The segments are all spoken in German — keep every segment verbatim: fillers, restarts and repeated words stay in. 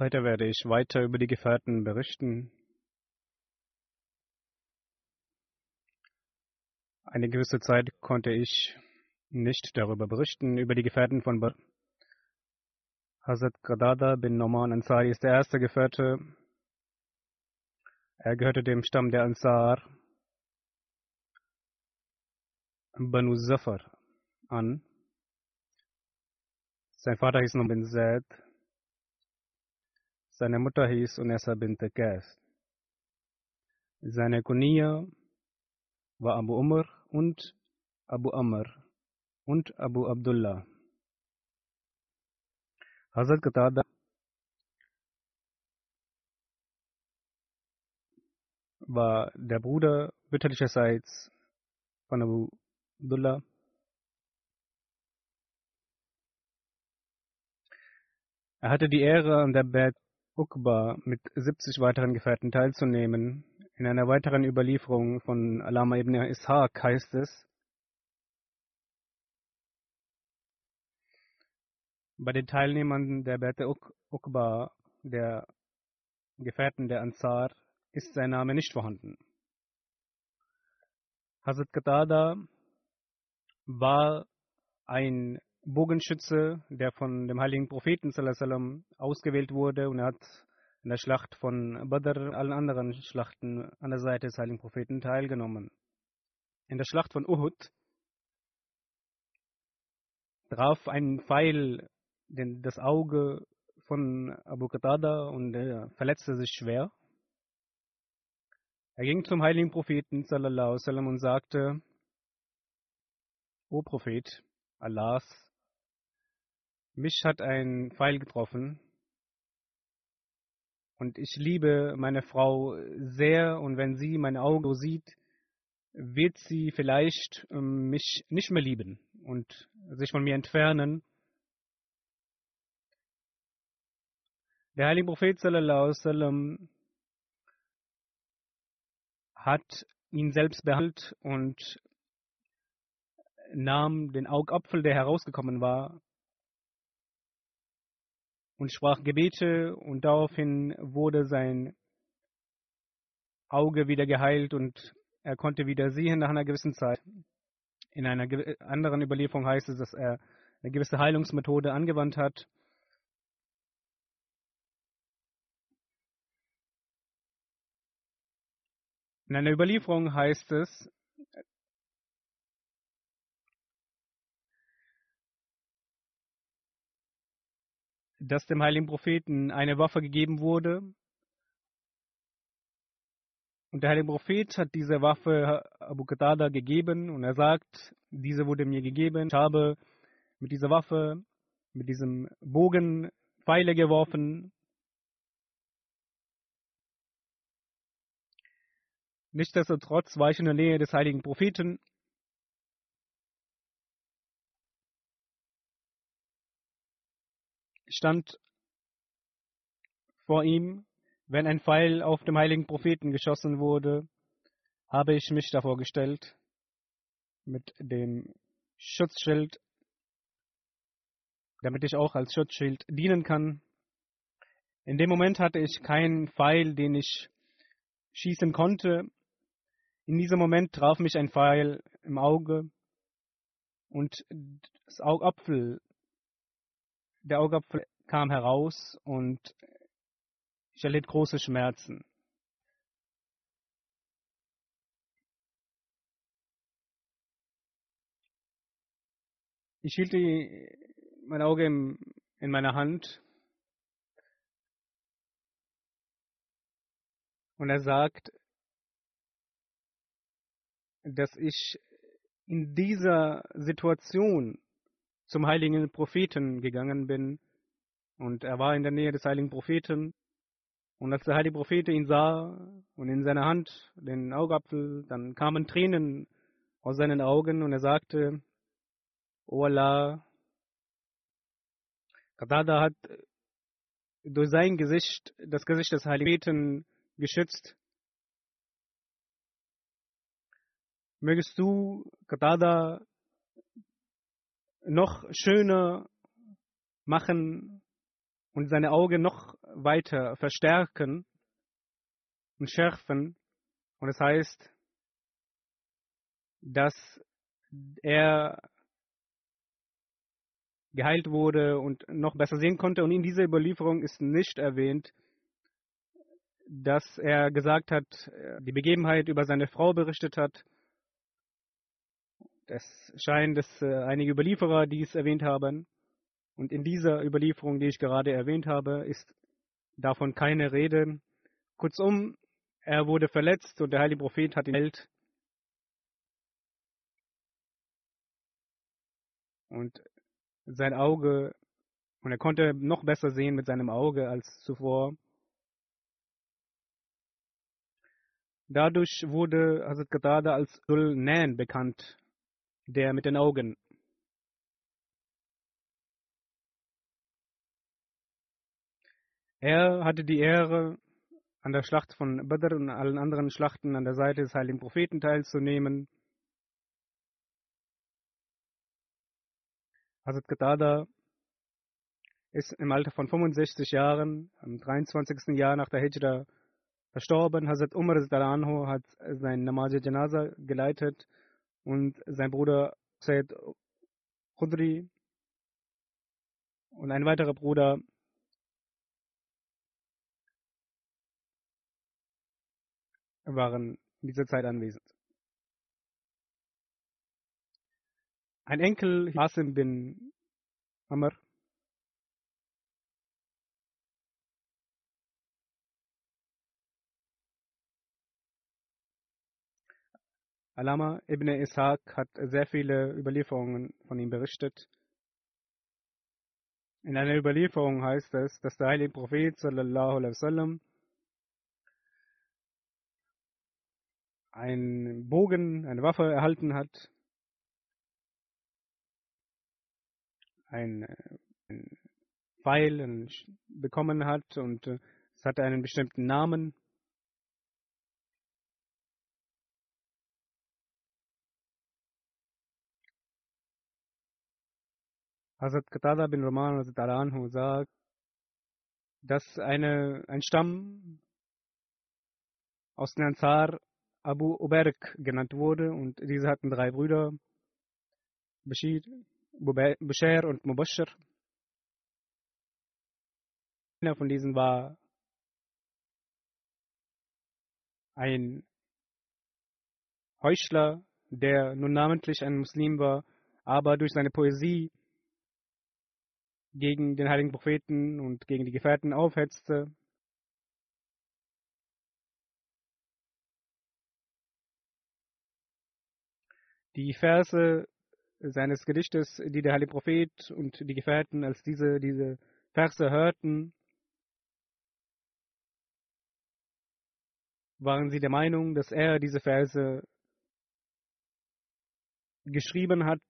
Heute werde ich weiter über die Gefährten berichten. Eine gewisse Zeit konnte ich nicht darüber berichten, über die Gefährten von Badr. Hazrat Qatada bin Nu'man Ansari ist der erste Gefährte. Er gehörte dem Stamm der Ansar, Banu Zafar, an. Sein Vater hieß Numan bin Zed. Seine Mutter hieß Unessa bin Tekes. Seine Kunia war Abu Umar und Abu Amr und Abu Abdullah. Hazrat Qatada war der Bruder mütterlicherseits von Abu Abdullah. Er hatte die Ehre, an der Berte Ukba mit siebzig weiteren Gefährten teilzunehmen. In einer weiteren Überlieferung von Alama Ibn Ishaq heißt es: Bei den Teilnehmern der Berte-Ukbar, der Gefährten der Ansar, ist sein Name nicht vorhanden. Hazrat Qatada war ein Bogenschütze, der von dem heiligen Propheten sallallahu alaihi wasallam ausgewählt wurde, und er hat in der Schlacht von Badr, allen anderen Schlachten, an der Seite des heiligen Propheten teilgenommen. In der Schlacht von Uhud traf ein Pfeil den, das Auge von Abu Qatada und er verletzte sich schwer. Er ging zum heiligen Propheten sallallahu alaihi wasallam und sagte: O Prophet Allahs, mich hat ein Pfeil getroffen und ich liebe meine Frau sehr, und wenn sie mein Auge sieht, wird sie vielleicht mich nicht mehr lieben und sich von mir entfernen. Der heilige Prophet sallallahu alaihi wasallam hat ihn selbst behandelt und nahm den Augapfel, der herausgekommen war, und sprach Gebete, und daraufhin wurde sein Auge wieder geheilt und er konnte wieder sehen nach einer gewissen Zeit. In einer anderen Überlieferung heißt es, dass er eine gewisse Heilungsmethode angewandt hat. In einer Überlieferung heißt es: Dass dem heiligen Propheten eine Waffe gegeben wurde. Und der heilige Prophet hat diese Waffe Abu Qatada gegeben und er sagt: Diese wurde mir gegeben. Ich habe mit dieser Waffe, mit diesem Bogen Pfeile geworfen Nichtsdestotrotz war ich in der Nähe des heiligen Propheten. Ich stand vor ihm, wenn ein Pfeil auf dem heiligen Propheten geschossen wurde, habe ich mich davor gestellt mit dem Schutzschild, damit ich auch als Schutzschild dienen kann. In dem Moment hatte ich keinen Pfeil, den ich schießen konnte. In diesem Moment traf mich ein Pfeil im Auge und das Augapfel Der Augapfel kam heraus und ich erlitt große Schmerzen. Ich hielt die, mein Auge in, in meiner Hand und er sagt, dass ich in dieser Situation zum heiligen Propheten gegangen bin und er war in der Nähe des heiligen Propheten und als der heilige Prophet ihn sah und in seiner Hand den Augapfel, dann kamen Tränen aus seinen Augen und er sagte, O Allah, Qatada hat durch sein Gesicht das Gesicht des heiligen Propheten geschützt. Mögest du, Qatada, noch schöner machen und seine Augen noch weiter verstärken und schärfen. Und es das heißt, dass er geheilt wurde und noch besser sehen konnte. Und in dieser Überlieferung ist nicht erwähnt, dass er gesagt hat, die Begebenheit über seine Frau berichtet hat. Es scheint, dass einige Überlieferer dies erwähnt haben. Und in dieser Überlieferung, die ich gerade erwähnt habe, ist davon keine Rede. Kurzum, er wurde verletzt und der heilige Prophet hat ihn geheilt. Und sein Auge, und er konnte noch besser sehen mit seinem Auge als zuvor. Dadurch wurde Hazrat Qatada als Zul-Nun bekannt. Der mit den Augen. Er hatte die Ehre, an der Schlacht von Badr und allen anderen Schlachten an der Seite des heiligen Propheten teilzunehmen. Hazrat Qatada ist im Alter von fünfundsechzig Jahren, am dreiundzwanzigsten Jahr nach der Hijra, verstorben. Hazrat Umar hat sein Namaz al-Janaza geleitet. Und sein Bruder Sa'id al-Khudri und ein weiterer Bruder waren in dieser Zeit anwesend. Ein Enkel, Asim bin Amr, Alama Ibn Ishaq hat sehr viele Überlieferungen von ihm berichtet. In einer Überlieferung heißt es, dass der heilige Prophet sallallahu alaihi wasallam einen Bogen, eine Waffe erhalten hat, einen Pfeil bekommen hat und es hatte einen bestimmten Namen. Hazrat Qatada bin Roman sagt, dass eine, ein Stamm aus den Ansar Abu Ubayr genannt wurde und diese hatten drei Brüder, Bashir, Bushair und Mubashir. Einer von diesen war ein Heuchler, der nun namentlich ein Muslim war, aber durch seine Poesie gegen den heiligen Propheten und gegen die Gefährten aufhetzte. Die Verse seines Gedichtes, die der heilige Prophet und die Gefährten, als diese, diese Verse hörten, waren sie der Meinung, dass er diese Verse geschrieben hat,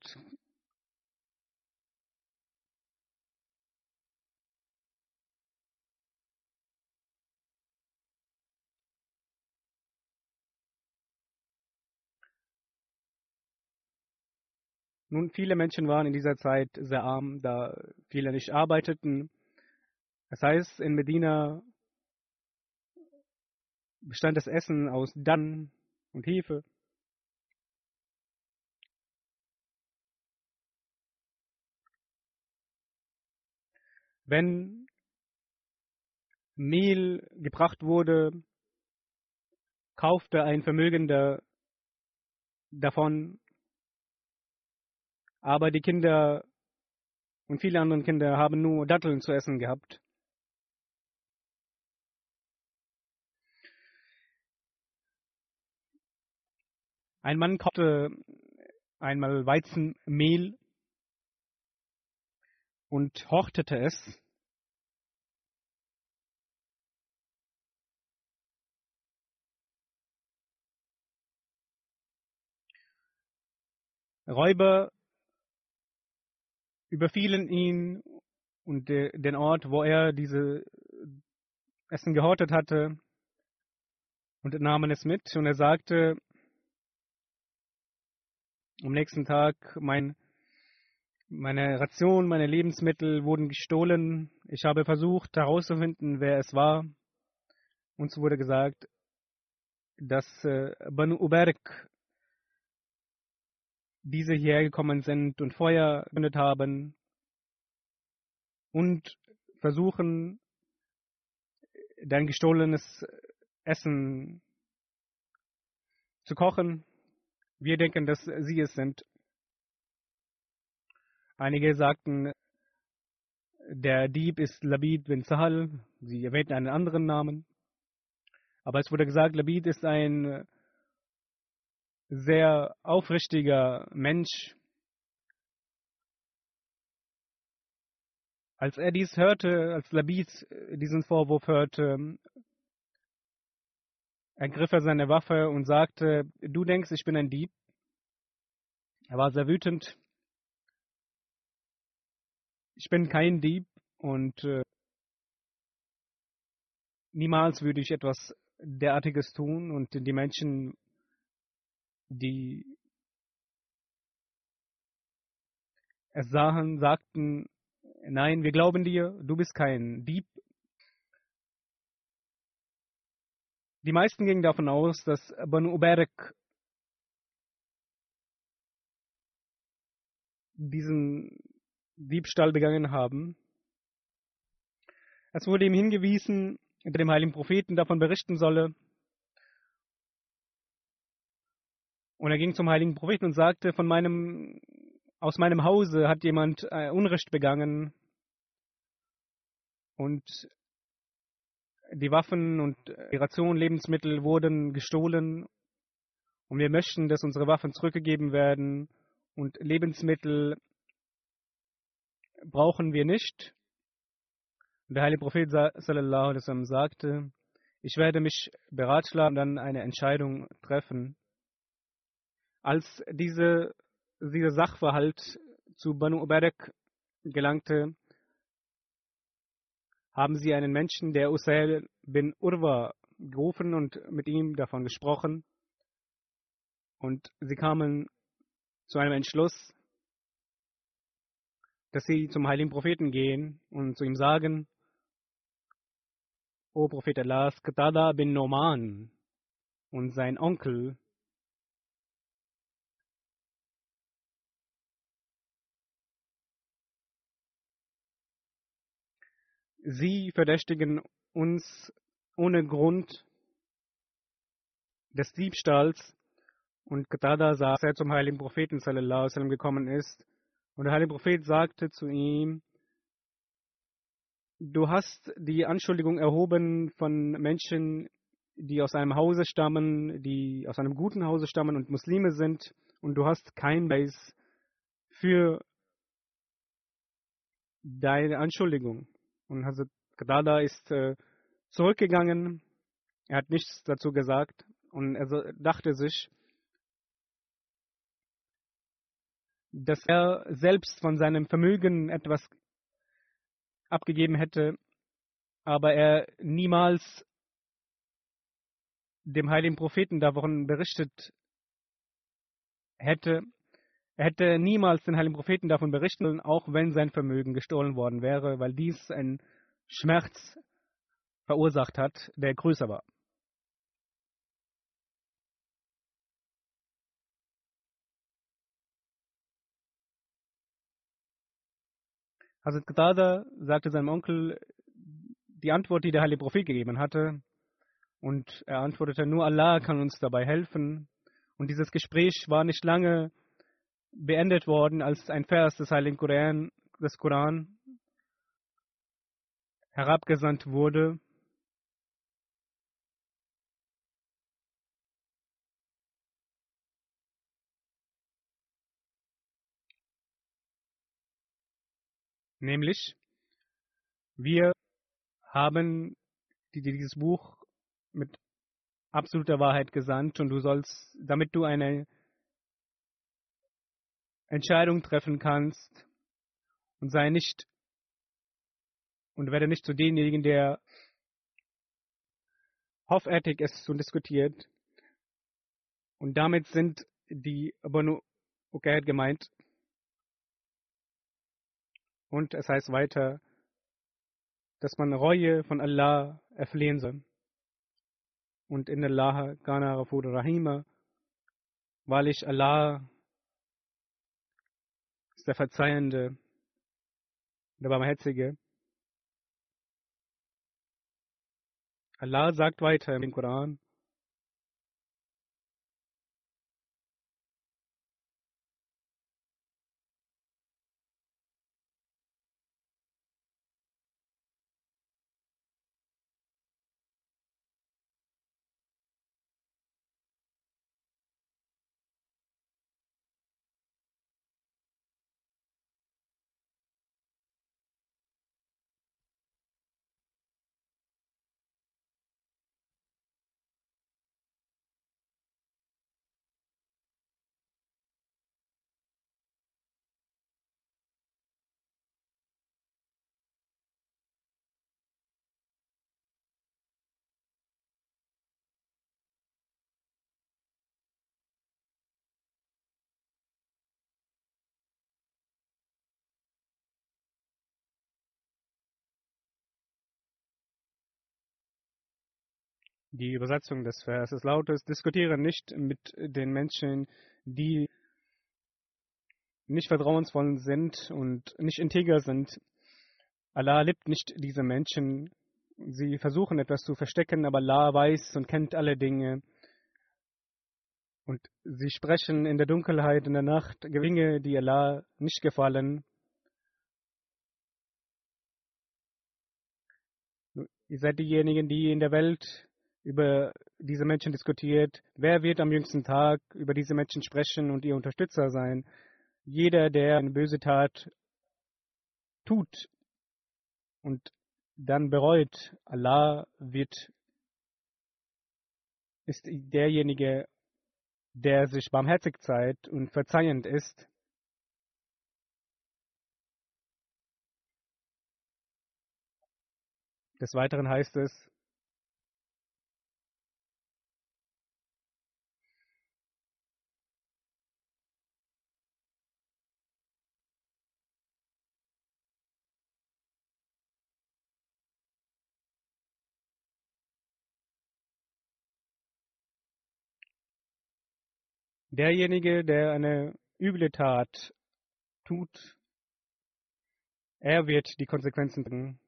Nun, viele Menschen waren in dieser Zeit sehr arm, da viele nicht arbeiteten. Das heißt, in Medina bestand das Essen aus Dann und Hefe. Wenn Mehl gebracht wurde, kaufte ein Vermögender davon. Aber die Kinder und viele andere Kinder haben nur Datteln zu essen gehabt. Ein Mann kaufte einmal Weizenmehl und hortete es. Räuber überfielen ihn und den Ort, wo er diese Essen gehortet hatte, und nahmen es mit. Und er sagte am nächsten Tag, mein, meine Ration, meine Lebensmittel wurden gestohlen. Ich habe versucht herauszufinden, wer es war. Uns wurde gesagt, dass Banu Ubayr diese hierher gekommen sind und Feuer gezündet haben und versuchen, dein gestohlenes Essen zu kochen. Wir denken, dass sie es sind. Einige sagten, der Dieb ist Labid bin Sahl. Sie erwähnten einen anderen Namen. Aber es wurde gesagt, Labid ist ein sehr aufrichtiger Mensch. Als er dies hörte, als Labid diesen Vorwurf hörte, ergriff er seine Waffe und sagte, du denkst, ich bin ein Dieb. Er war sehr wütend. Ich bin kein Dieb und äh, niemals würde ich etwas derartiges tun. Und die Menschen, die es sahen, sagten, nein, wir glauben dir, du bist kein Dieb. Die meisten gingen davon aus, dass Banu Ubayr diesen Diebstahl begangen haben. Es wurde ihm hingewiesen, dass er dem heiligen Propheten davon berichten solle. Und er ging zum heiligen Propheten und sagte, von meinem, aus meinem Hause hat jemand äh, Unrecht begangen. Und die Waffen und die Ration, Lebensmittel wurden gestohlen. Und wir möchten, dass unsere Waffen zurückgegeben werden. Und Lebensmittel brauchen wir nicht. Und der heilige Prophet sallallahu alaihi wasallam sagte, ich werde mich beratschlagen und dann eine Entscheidung treffen. Als diese, dieser Sachverhalt zu Banu Ubayr gelangte, haben sie einen Menschen, der Usail bin Urwa, gerufen und mit ihm davon gesprochen. Und sie kamen zu einem Entschluss, dass sie zum heiligen Propheten gehen und zu ihm sagen, O Prophet Allahs, Qatada bin Nu'man und sein Onkel Sie verdächtigen uns ohne Grund des Diebstahls. Und Qatada sah, dass er zum heiligen Propheten sallallahu alaihi wasallam gekommen ist. Und der heilige Prophet sagte zu ihm, du hast die Anschuldigung erhoben von Menschen, die aus einem Hause stammen, die aus einem guten Hause stammen und Muslime sind. Und du hast kein Beweis für deine Anschuldigung. Und Hazrat Qatada ist äh, zurückgegangen Er hat nichts dazu gesagt und er dachte sich, dass er selbst von seinem Vermögen etwas abgegeben hätte, aber er niemals dem heiligen Propheten davon berichtet hätte. Er hätte niemals den heiligen Propheten davon berichten, auch wenn sein Vermögen gestohlen worden wäre, weil dies einen Schmerz verursacht hat, der größer war. Hazrat Qatada sagte seinem Onkel die Antwort, die der heilige Prophet gegeben hatte, und er antwortete, nur Allah kann uns dabei helfen. Und dieses Gespräch war nicht lange beendet worden, als ein Vers des Heiligen Koran, des Koran herabgesandt wurde. Nämlich, wir haben dieses Buch mit absoluter Wahrheit gesandt und du sollst, damit du eine Entscheidung treffen kannst, und sei nicht und werde nicht zu denjenigen, der hoffärtig ist und diskutiert. Und damit sind die Banu Ubayr gemeint. Und es heißt weiter, dass man Reue von Allah erflehen soll. Und in Allah kana ghafur rahima, weil ich Allah ist der Verzeihende, der Barmherzige. Allah sagt weiter im Koran, die Übersetzung des Verses lautet, diskutiere nicht mit den Menschen, die nicht vertrauensvoll sind und nicht integer sind. Allah liebt nicht diese Menschen. Sie versuchen etwas zu verstecken, aber Allah weiß und kennt alle Dinge. Und sie sprechen in der Dunkelheit, in der Nacht Dinge, die Allah nicht gefallen. Ihr seid diejenigen, die in der Welt über diese Menschen diskutiert. Wer wird am jüngsten Tag über diese Menschen sprechen und ihr Unterstützer sein? Jeder, der eine böse Tat tut und dann bereut, Allah wird, ist derjenige, der sich barmherzig zeigt und verzeihend ist. Des Weiteren heißt es, derjenige, der eine üble Tat tut, er wird die Konsequenzen bringen.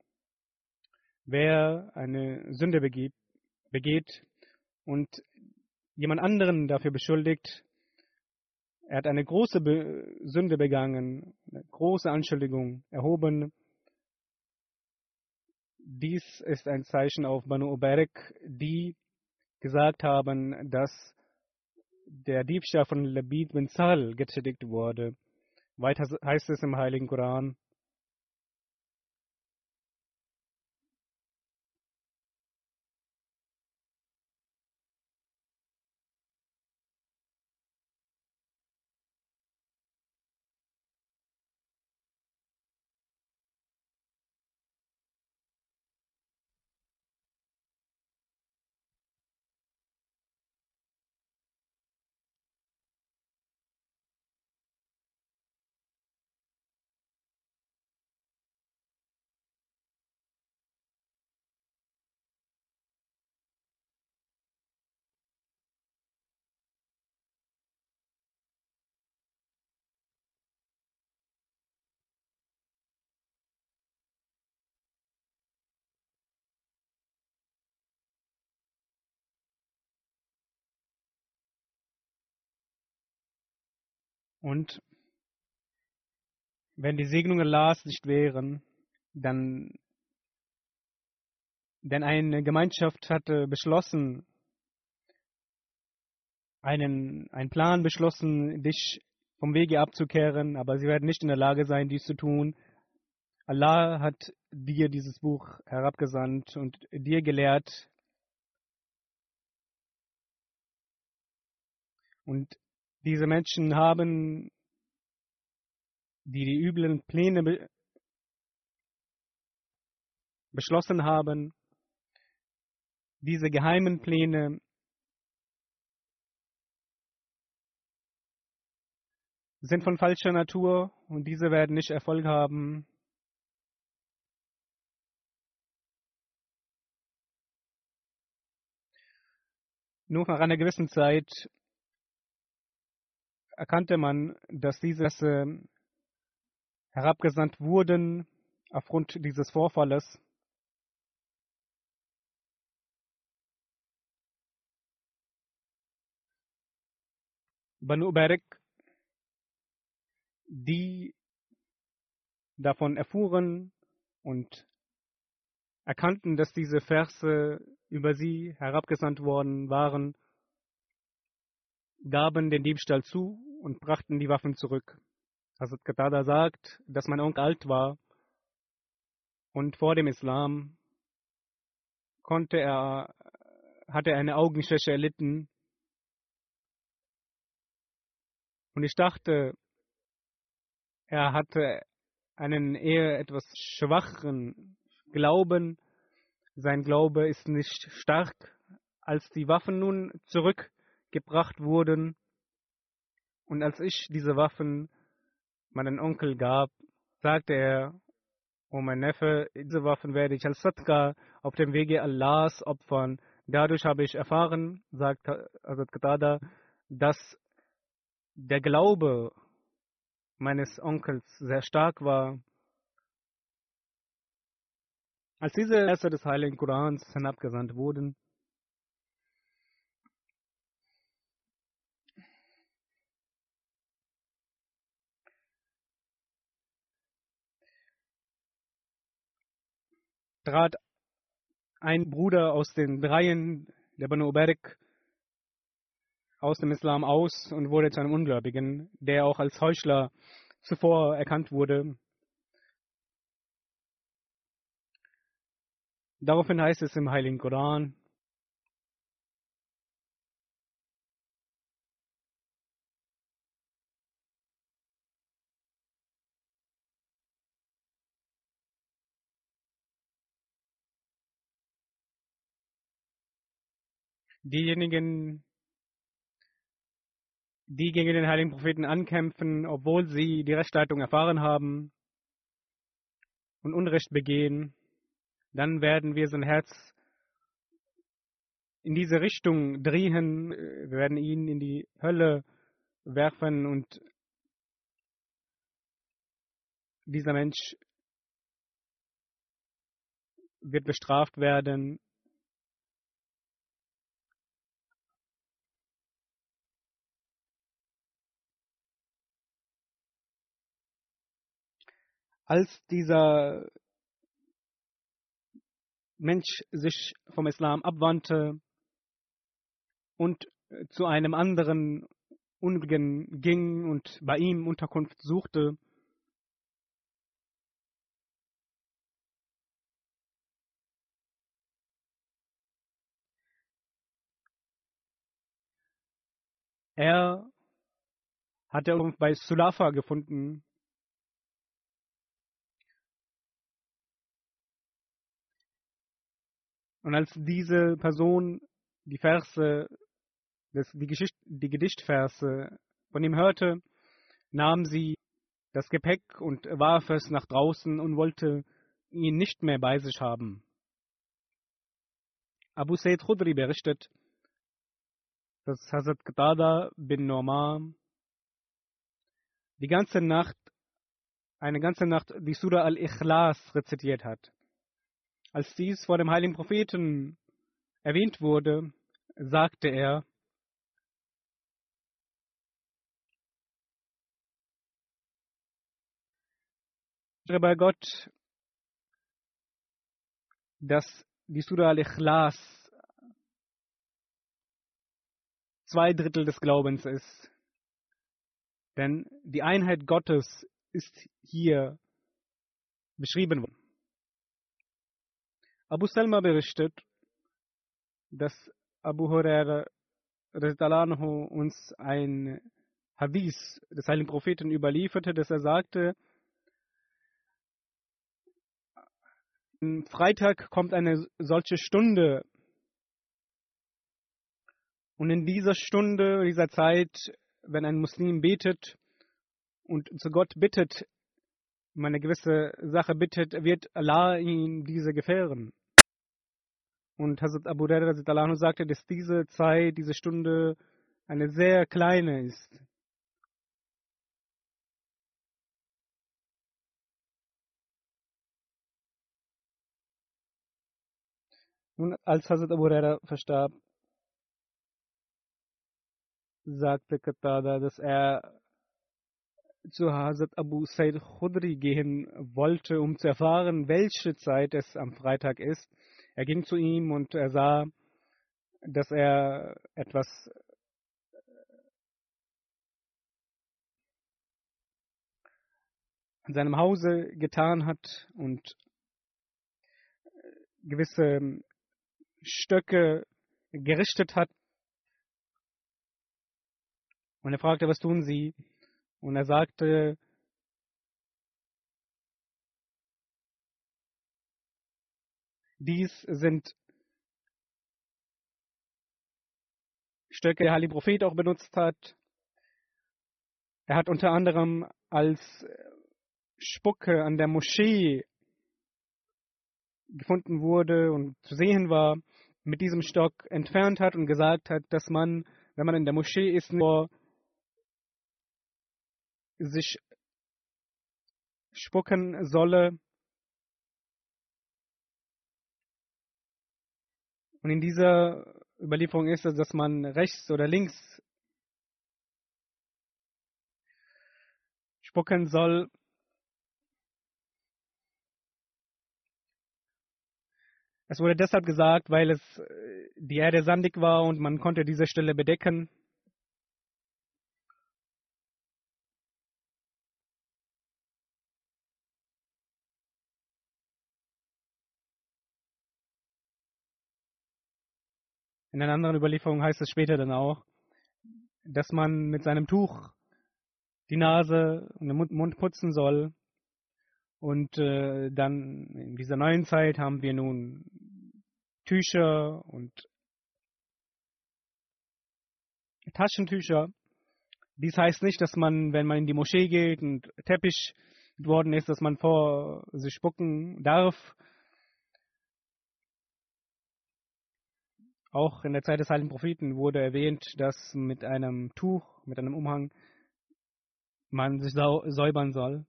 Wer eine Sünde begeht und jemand anderen dafür beschuldigt, er hat eine große Sünde begangen, eine große Anschuldigung erhoben. Dies ist ein Zeichen auf Banu Ubayr, die gesagt haben, dass der Diebstahl von Labid bin Sahl getätigt wurde. Weiter heißt es im Heiligen Koran, Und wenn die Segnungen Allahs nicht wären, dann, denn eine Gemeinschaft hatte beschlossen, einen, einen Plan beschlossen, dich vom Wege abzukehren, aber sie werden nicht in der Lage sein, dies zu tun. Allah hat dir dieses Buch herabgesandt und dir gelehrt. Und diese Menschen haben, die die üblen Pläne be- beschlossen haben, diese geheimen Pläne sind von falscher Natur und diese werden nicht Erfolg haben. Nur nach einer gewissen Zeit erkannte man, dass diese Verse herabgesandt wurden aufgrund dieses Vorfalles. Banu Ubayr, die davon erfuhren und erkannten, dass diese Verse über sie herabgesandt worden waren, gaben den Diebstahl zu und brachten die Waffen zurück. Hazrat Qatada sagt, dass mein Onkel alt war und vor dem Islam konnte er, hatte er eine Augenschwäche erlitten. Und ich dachte, er hatte einen eher etwas schwachen Glauben. Sein Glaube ist nicht stark. Als die Waffen nun zurückgebracht wurden und als ich diese Waffen meinem Onkel gab, sagte er, oh mein Neffe, diese Waffen werde ich als Sadqa auf dem Wege Allahs opfern. Dadurch habe ich erfahren, sagt Hazrat Qatada, dass der Glaube meines Onkels sehr stark war. Als diese Verse des Heiligen Korans hinabgesandt wurden, trat ein Bruder aus den Dreien, der Banu Ubayr, aus dem Islam aus und wurde zu einem Ungläubigen, der auch als Heuchler zuvor erkannt wurde. Daraufhin heißt es im Heiligen Koran, diejenigen, die gegen den Heiligen Propheten ankämpfen, obwohl sie die Rechtsleitung erfahren haben und Unrecht begehen, dann werden wir sein Herz in diese Richtung drehen, wir werden ihn in die Hölle werfen und dieser Mensch wird bestraft werden. Als dieser Mensch sich vom Islam abwandte und zu einem anderen Ungläubigen ging und bei ihm Unterkunft suchte, er hatte Unterkunft bei Sulafa gefunden. Und als diese Person die Verse, das, die, Geschicht, die Gedichtverse von ihm hörte, nahm sie das Gepäck und warf es nach draußen und wollte ihn nicht mehr bei sich haben. Abu Sa'id al-Khudri berichtet, dass Hazrat Qatada bin Nu'man die ganze Nacht, eine ganze Nacht die Surah al-Ikhlas rezitiert hat. Als dies vor dem Heiligen Propheten erwähnt wurde, sagte er, bei Gott, dass die Surah al-Ikhlas zwei Drittel des Glaubens ist. Denn die Einheit Gottes ist hier beschrieben worden. Abu Salma berichtet, dass Abu Hurairah uns ein Hadith des Heiligen Propheten überlieferte, dass er sagte, am Freitag kommt eine solche Stunde und in dieser Stunde, dieser Zeit, wenn ein Muslim betet und zu Gott bittet, um eine gewisse Sache bittet, wird Allah ihn diese gewähren. Und Hazrat Abu Darda sagte, dass diese Zeit, diese Stunde eine sehr kleine ist. Nun, als Hazrat Abu Hurairah verstarb, sagte Qatada, dass er zu Hazrat Abu Sa'id al-Khudri gehen wollte, um zu erfahren, welche Zeit es am Freitag ist. Er ging zu ihm und er sah, dass er etwas an seinem Hause getan hat und gewisse Stöcke gerichtet hat. Und er fragte, was tun Sie? Und er sagte, dies sind Stöcke, die der Heilige Prophet auch benutzt hat. Er hat unter anderem als Spucke an der Moschee gefunden wurde und zu sehen war, mit diesem Stock entfernt hat und gesagt hat, dass man, wenn man in der Moschee ist, nur sich spucken solle. Und in dieser Überlieferung ist es, dass man rechts oder links spucken soll. Es wurde deshalb gesagt, weil es die Erde sandig war und man konnte diese Stelle bedecken. In einer anderen Überlieferung heißt es später dann auch, dass man mit seinem Tuch die Nase und den Mund putzen soll. Und äh, dann in dieser neuen Zeit haben wir nun Tücher und Taschentücher. Dies heißt nicht, dass man, wenn man in die Moschee geht und Teppich geworden ist, dass man vor sich spucken darf. Auch in der Zeit des Heiligen Propheten wurde erwähnt, dass mit einem Tuch, mit einem Umhang man sich säubern soll.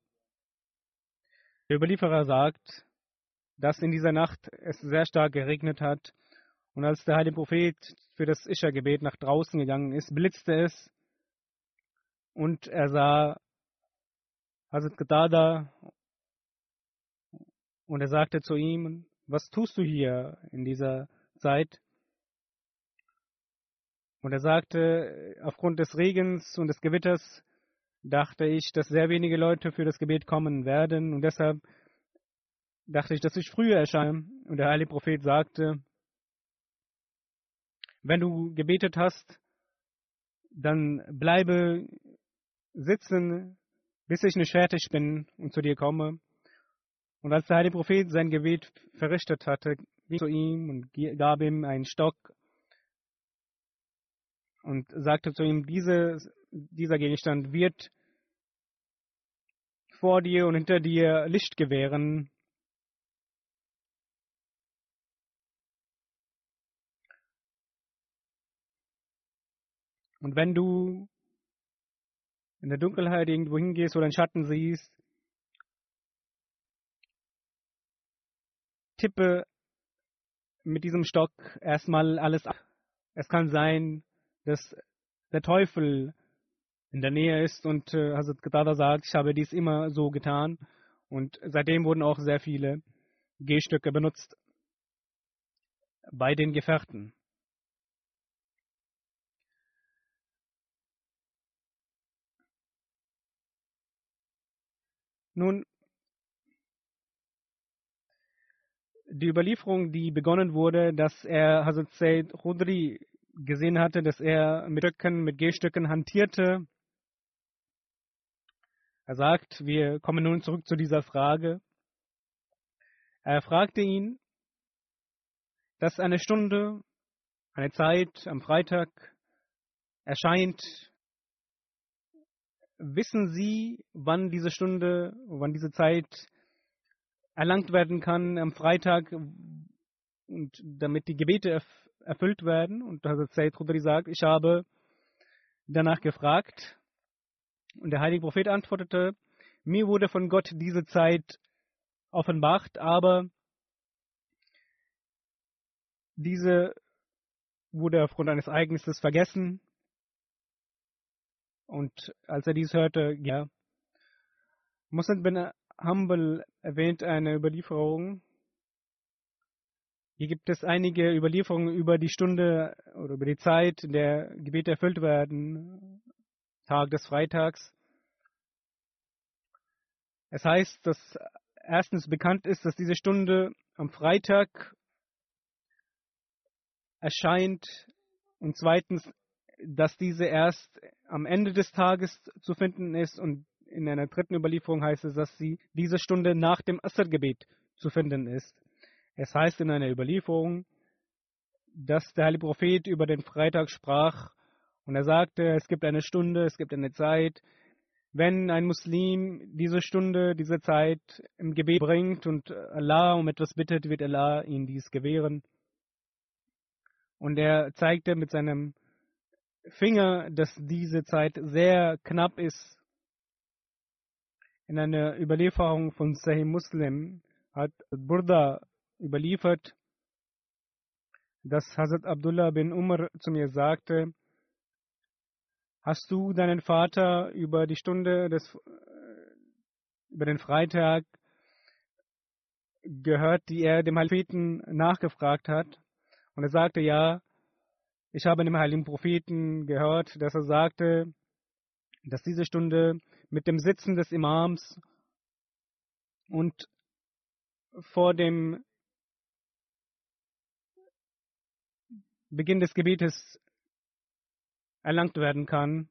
Der Überlieferer sagt, dass in dieser Nacht es sehr stark geregnet hat und als der heilige Prophet für das Isha-Gebet nach draußen gegangen ist, blitzte es und er sah Hazrat Qatada und er sagte zu ihm, was tust du hier in dieser Zeit? Und er sagte, aufgrund des Regens und des Gewitters dachte ich, dass sehr wenige Leute für das Gebet kommen werden und deshalb dachte ich, dass ich früher erscheine. Und der heilige Prophet sagte, wenn du gebetet hast, dann bleibe sitzen, bis ich nicht fertig bin und zu dir komme. Und als der heilige Prophet sein Gebet verrichtet hatte, ging zu ihm und gab ihm einen Stock und sagte zu ihm, diese, dieser Gegenstand wird vor dir und hinter dir Licht gewähren. Und wenn du in der Dunkelheit irgendwo hingehst oder einen Schatten siehst, tippe mit diesem Stock erstmal alles ab. Es kann sein, dass der Teufel in der Nähe ist und äh, Hazrat Qatada sagt, ich habe dies immer so getan Und seitdem wurden auch sehr viele Gehstöcke benutzt bei den Gefährten. Nun, die Überlieferung, die begonnen wurde, dass er Hazrat Sa'id al-Khudri gesehen hatte, dass er mit Stöcken, mit Gehstöcken hantierte. Er sagt, wir kommen nun zurück zu dieser Frage. Er fragte ihn, dass eine Stunde, eine Zeit am Freitag erscheint. Wissen Sie, wann diese Stunde, wann diese Zeit erlangt werden kann am Freitag, und damit die Gebete erfüllt werden? Und Hazrat Sa'id al-Khudri sagt, ich habe danach gefragt. Und der heilige Prophet antwortete, mir wurde von Gott diese Zeit offenbart, aber diese wurde aufgrund eines Ereignisses vergessen. Und als er dies hörte, ja, Musnad bin Hanbal erwähnt eine Überlieferung. Hier gibt es einige Überlieferungen über die Stunde oder über die Zeit, in der Gebete erfüllt werden, Tag des Freitags. Es heißt, dass erstens bekannt ist, dass diese Stunde am Freitag erscheint, und zweitens, dass diese erst am Ende des Tages zu finden ist, und in einer dritten Überlieferung heißt es, dass sie diese Stunde nach dem Asr-Gebet zu finden ist. Es heißt in einer Überlieferung, dass der heilige Prophet über den Freitag sprach, und er sagte, es gibt eine Stunde, es gibt eine Zeit. Wenn ein Muslim diese Stunde, diese Zeit im Gebet bringt und Allah um etwas bittet, wird Allah ihm dies gewähren. Und er zeigte mit seinem Finger, dass diese Zeit sehr knapp ist. In einer Überlieferung von Sahih Muslim hat Burda überliefert, dass Hazrat Abdullah bin Umar zu mir sagte, hast du deinen Vater über die Stunde des, über den Freitag gehört, die er dem Propheten nachgefragt hat? Und er sagte, ja, ich habe dem heiligen Propheten gehört, dass er sagte, dass diese Stunde mit dem Sitzen des Imams und vor dem Beginn des Gebetes erlangt werden kann.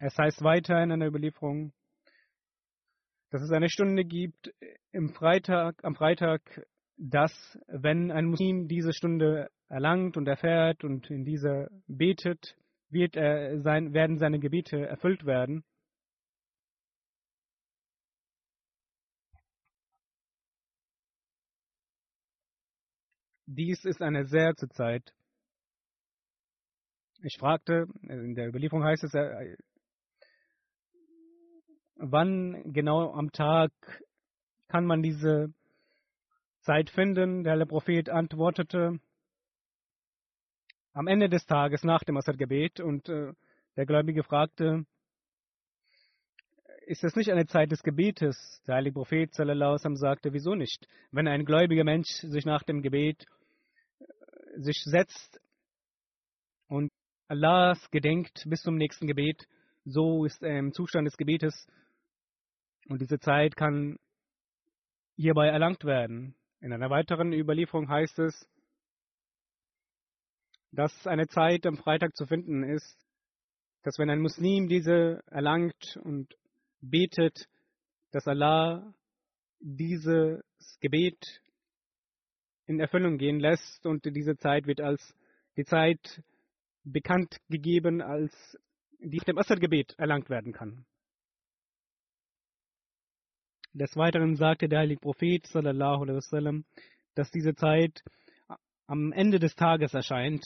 Es heißt weiter in einer Überlieferung, dass es eine Stunde gibt im Freitag, am Freitag, dass wenn ein Muslim diese Stunde erlangt und erfährt und in dieser betet, wird er sein, werden seine Gebete erfüllt werden. Dies ist eine sehr zur Zeit. Ich fragte, in der Überlieferung heißt es, wann genau am Tag kann man diese Zeit finden? Der heilige Prophet antwortete, am Ende des Tages nach dem Asr-Gebet. Und äh, der Gläubige fragte, ist es nicht eine Zeit des Gebetes? Der heilige Prophet sallallahu alaihi wasallam sagte, wieso nicht? Wenn ein gläubiger Mensch sich nach dem Gebet äh, sich setzt und Allahs gedenkt bis zum nächsten Gebet, so ist er im Zustand des Gebetes, und diese Zeit kann hierbei erlangt werden. In einer weiteren Überlieferung heißt es, dass eine Zeit am Freitag zu finden ist, dass wenn ein Muslim diese erlangt und betet, dass Allah dieses Gebet in Erfüllung gehen lässt, und diese Zeit wird als die Zeit bekannt gegeben, als die nach dem Asr-Gebet erlangt werden kann. Des Weiteren sagte der heilige Prophet sallallahu alaihi wasallam, dass diese Zeit am Ende des Tages erscheint.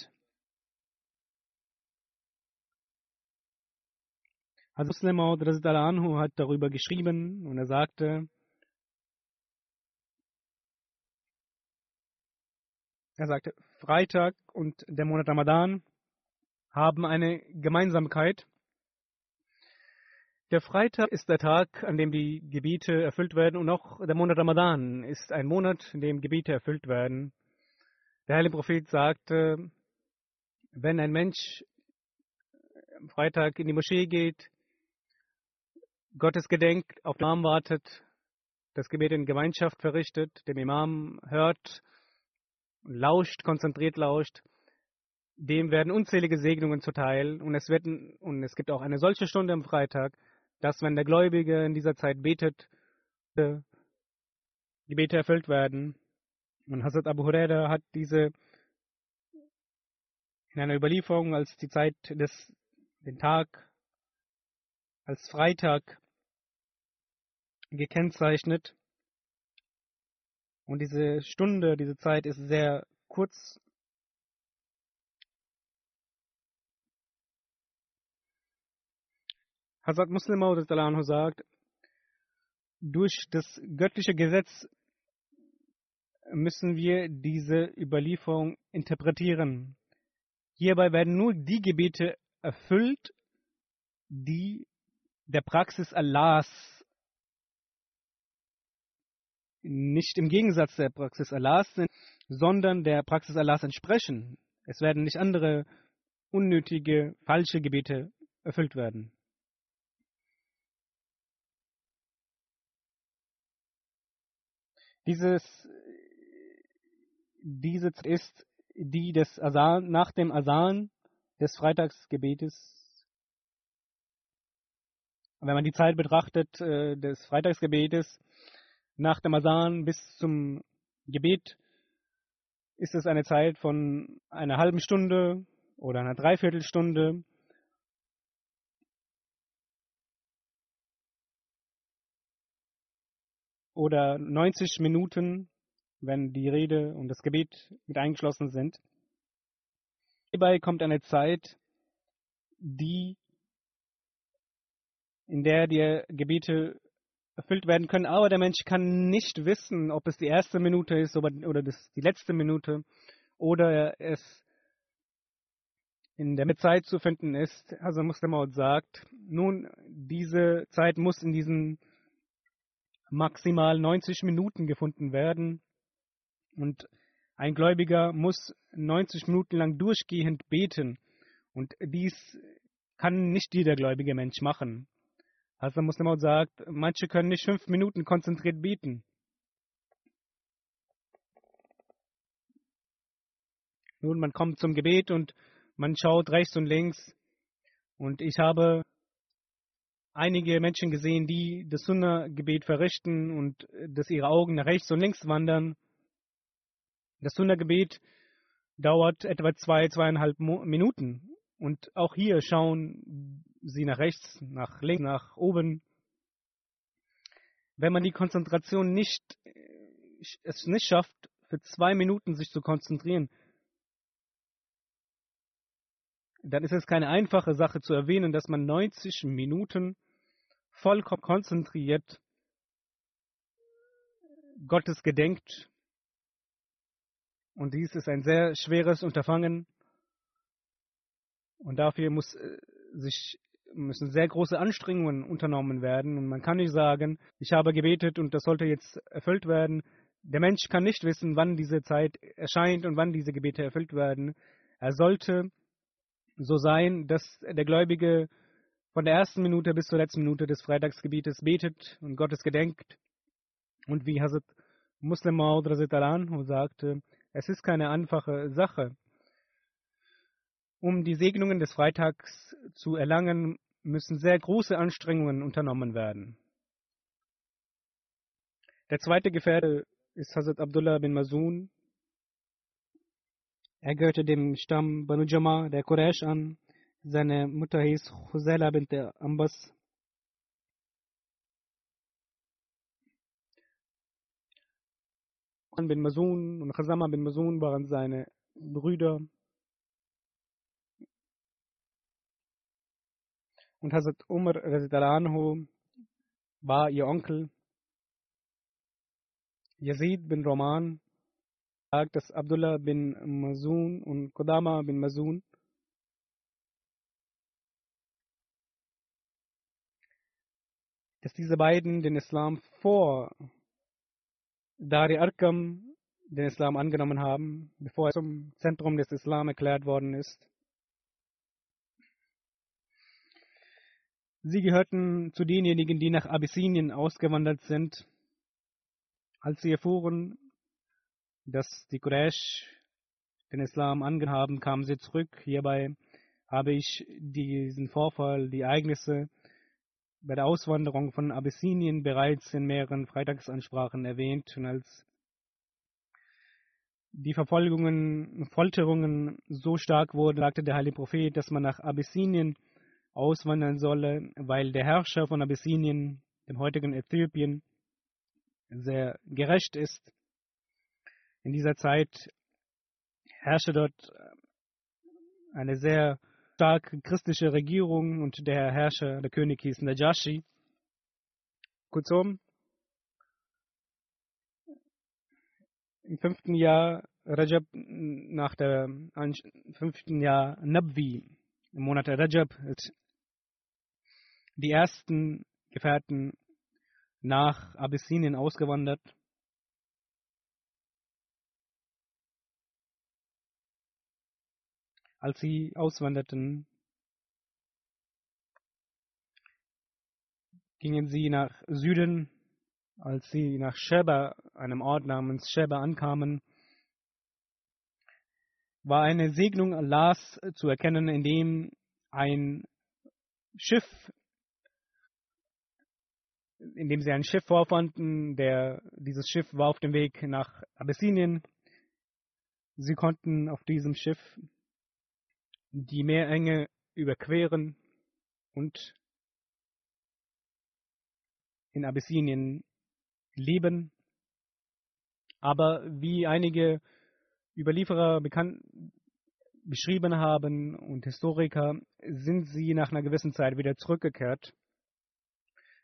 Hazrat Muslih Maud radhiyallahu anhu hat darüber geschrieben, und er sagte, er sagte, Freitag und der Monat Ramadan haben eine Gemeinsamkeit. Der Freitag ist der Tag, an dem die Gebete erfüllt werden, und auch der Monat Ramadan ist ein Monat, in dem Gebete erfüllt werden. Der heilige Prophet sagte, wenn ein Mensch am Freitag in die Moschee geht, Gottes Gedenk auf den Imam wartet, das Gebet in Gemeinschaft verrichtet, dem Imam hört, lauscht, konzentriert lauscht, dem werden unzählige Segnungen zuteil, und es, wird, und es gibt auch eine solche Stunde am Freitag, dass, wenn der Gläubige in dieser Zeit betet, Gebete erfüllt werden. Und Hazrat Abu Hurairah hat diese in einer Überlieferung als die Zeit des, den Tag als Freitag gekennzeichnet. Und diese Stunde, diese Zeit ist sehr kurz. Hazrat Muslih Maud sagt, durch das göttliche Gesetz müssen wir diese Überlieferung interpretieren. Hierbei werden nur die Gebete erfüllt, die der Praxis Allahs, nicht im Gegensatz der Praxis Allahs sind, sondern der Praxis Allahs entsprechen. Es werden nicht andere unnötige, falsche Gebete erfüllt werden. Dieses, diese Zeit ist die des Asan, nach dem Asan des Freitagsgebetes. Wenn man die Zeit betrachtet äh, des Freitagsgebetes nach dem Asan bis zum Gebet, ist es eine Zeit von einer halben Stunde oder einer Dreiviertelstunde. Oder neunzig Minuten, wenn die Rede und das Gebet mit eingeschlossen sind. Hierbei kommt eine Zeit, die, in der die Gebete erfüllt werden können, aber der Mensch kann nicht wissen, ob es die erste Minute ist oder die letzte Minute oder es in der Zeit zu finden ist. Also Muslih Maud sagt, nun, diese Zeit muss in diesen maximal neunzig Minuten gefunden werden, und ein Gläubiger muss neunzig Minuten lang durchgehend beten, und dies kann nicht jeder gläubige Mensch machen. Hazrat Muslih Maud sagt, manche können nicht fünf Minuten konzentriert beten. Nun, man kommt zum Gebet und man schaut rechts und links, und ich habe einige Menschen gesehen, die das Sunna-Gebet verrichten und dass ihre Augen nach rechts und links wandern. Das Sunna-Gebet dauert etwa zwei, zweieinhalb Minuten. Und auch hier schauen sie nach rechts, nach links, nach oben. Wenn man die Konzentration nicht, es nicht schafft, für zwei Minuten sich zu konzentrieren, dann ist es keine einfache Sache zu erwähnen, dass man neunzig Minuten vollkommen konzentriert Gottes gedenkt. Und dies ist ein sehr schweres Unterfangen. Und dafür muss sich, müssen sehr große Anstrengungen unternommen werden. Und man kann nicht sagen, ich habe gebetet und das sollte jetzt erfüllt werden. Der Mensch kann nicht wissen, wann diese Zeit erscheint und wann diese Gebete erfüllt werden. Er sollte so sein, dass der Gläubige von der ersten Minute bis zur letzten Minute des Freitagsgebetes betet und Gottes gedenkt. Und wie Hazrat Muslih Maud sagte, es ist keine einfache Sache. Um die Segnungen des Freitags zu erlangen, müssen sehr große Anstrengungen unternommen werden. Der zweite Gefährte ist Hazrat Abdullah bin Mazun. Er gehörte dem Stamm Banu Jamaa der Quraysh an. Seine Mutter hieß Khuzaila bin Ambas. Numan bin Mazun und Khazama bin Mazun waren seine Brüder. Und Hazrat Umar war ihr Onkel. Yazid bin Roman sagt, dass Abdullah bin Mazun und Qudama bin Mazun dass diese beiden den Islam vor Dar al-Arkam den Islam angenommen haben, bevor er zum Zentrum des Islam erklärt worden ist. Sie gehörten zu denjenigen, die nach Abessinien ausgewandert sind. Als sie erfuhren, dass die Quraysh den Islam angenommen haben, kamen sie zurück. Hierbei habe ich diesen Vorfall, die Ereignisse bei der Auswanderung von Abessinien bereits in mehreren Freitagsansprachen erwähnt. Und als die Verfolgungen, Folterungen so stark wurden, sagte der heilige Prophet, dass man nach Abessinien auswandern solle, weil der Herrscher von Abessinien, dem heutigen Äthiopien, sehr gerecht ist. In dieser Zeit herrschte dort eine sehr stark christliche Regierung und der Herrscher, der König hieß Najashi. Kurzum, im fünften Jahr Rajab, nach dem fünften Jahr Nabwi, im Monat Rajab, die ersten Gefährten nach Abessinien ausgewandert. Als sie auswanderten, gingen sie nach Süden. Als sie nach Sheba, einem Ort namens Sheba, ankamen, war eine Segnung Allahs zu erkennen, indem ein Schiff, indem sie ein Schiff vorfanden, der, dieses Schiff war auf dem Weg nach Abessinien. Sie konnten auf diesem Schiff die Meerenge überqueren und in Abessinien leben. Aber wie einige Überlieferer bekannt beschrieben haben und Historiker, sind sie nach einer gewissen Zeit wieder zurückgekehrt.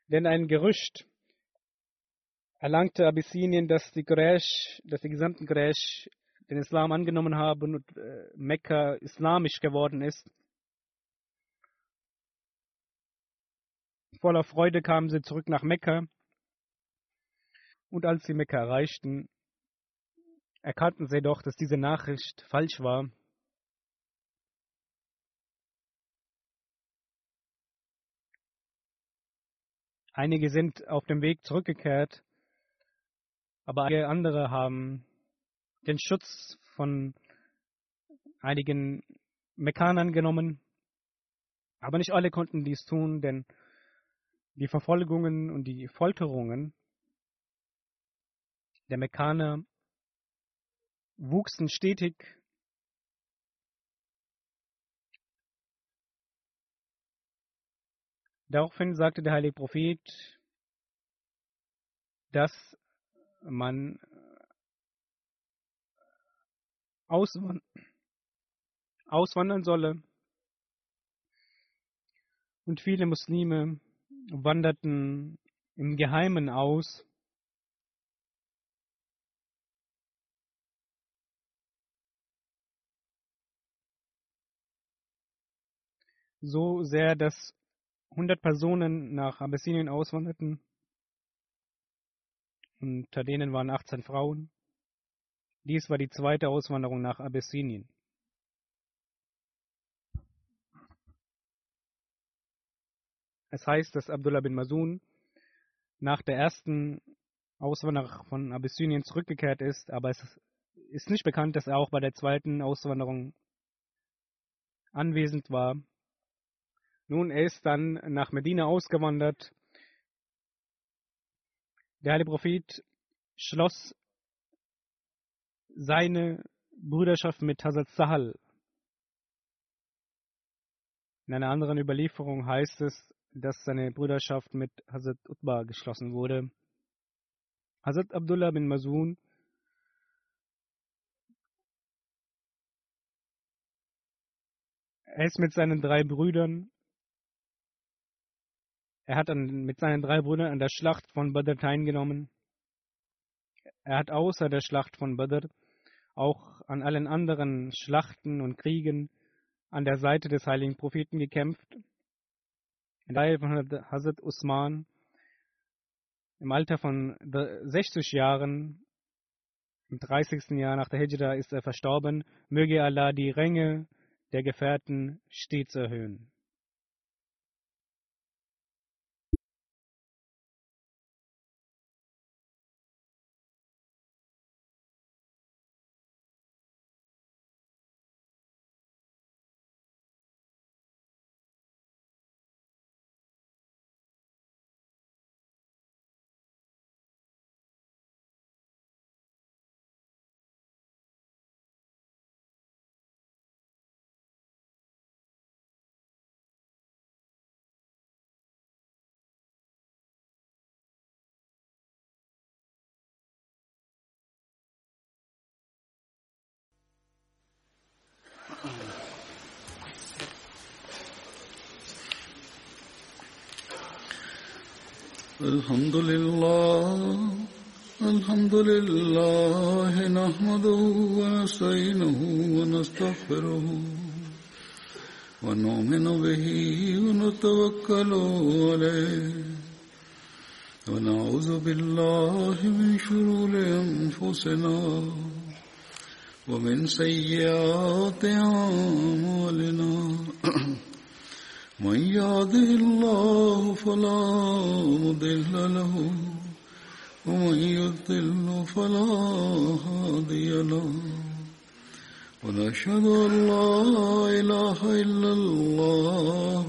Denn ein Gerücht erlangte Abessinien, dass die Quraysh, dass die gesamten Quraysh den Islam angenommen haben und Mekka islamisch geworden ist. Voller Freude kamen sie zurück nach Mekka. Und als sie Mekka erreichten, erkannten sie doch, dass diese Nachricht falsch war. Einige sind auf dem Weg zurückgekehrt, aber einige andere haben den Schutz von einigen Mekkanern genommen. Aber nicht alle konnten dies tun, denn die Verfolgungen und die Folterungen der Mekkaner wuchsen stetig. Daraufhin sagte der heilige Prophet, dass man Auswand- auswandern solle. Und viele Muslime wanderten im Geheimen aus. So sehr, dass hundert Personen nach Abessinien auswanderten. Unter denen waren achtzehn Frauen. Dies war die zweite Auswanderung nach Abessinien. Es heißt, dass Abdullah bin Mazun nach der ersten Auswanderung von Abessinien zurückgekehrt ist, aber es ist nicht bekannt, dass er auch bei der zweiten Auswanderung anwesend war. Nun, er ist dann nach Medina ausgewandert. Der heilige Prophet schloss seine Brüderschaft mit Hazrat Sahal. In einer anderen Überlieferung heißt es, dass seine Brüderschaft mit Hazrat Utba geschlossen wurde. Hazrat Abdullah bin Mazun er ist mit seinen drei Brüdern er hat an, mit seinen drei Brüdern an der Schlacht von Badr teilgenommen. Er hat außer der Schlacht von Badr auch an allen anderen Schlachten und Kriegen an der Seite des heiligen Propheten gekämpft. In der Reihe von Hazrat Usman im Alter von sechzig Jahren, im dreißigsten Jahr nach der Hijra ist er verstorben. Möge Allah die Ränge der Gefährten stets erhöhen. الحمد لله الحمد لله نحمده ونستعينه ونستغفره ونؤمن به ونتوكل عليه ونعوذ بالله من شرور أنفسنا ومن سيئات أعمالنا من يهده الله فلا مضل له ومن يضلل فلا هادي له ونشهد أن لا إله إلا الله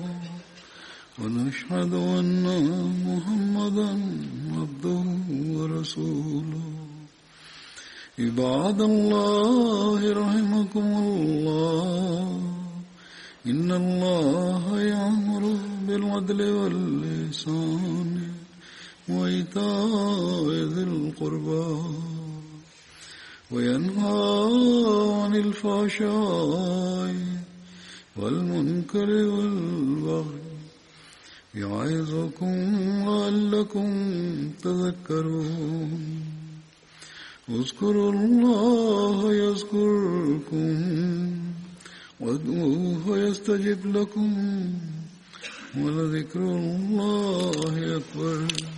ونشهد أن محمدا عبده ورسوله عباد الله رحمكم الله إن الله يأمر بالعدل والإحسان وإيتاء ذي القربى وينهى عن الفحشاء والمنكر والبغي يعظكم لعلكم تذكرون اذكروا الله يذكركم وادعوه يستجب لكم ولذكر الله أكبر.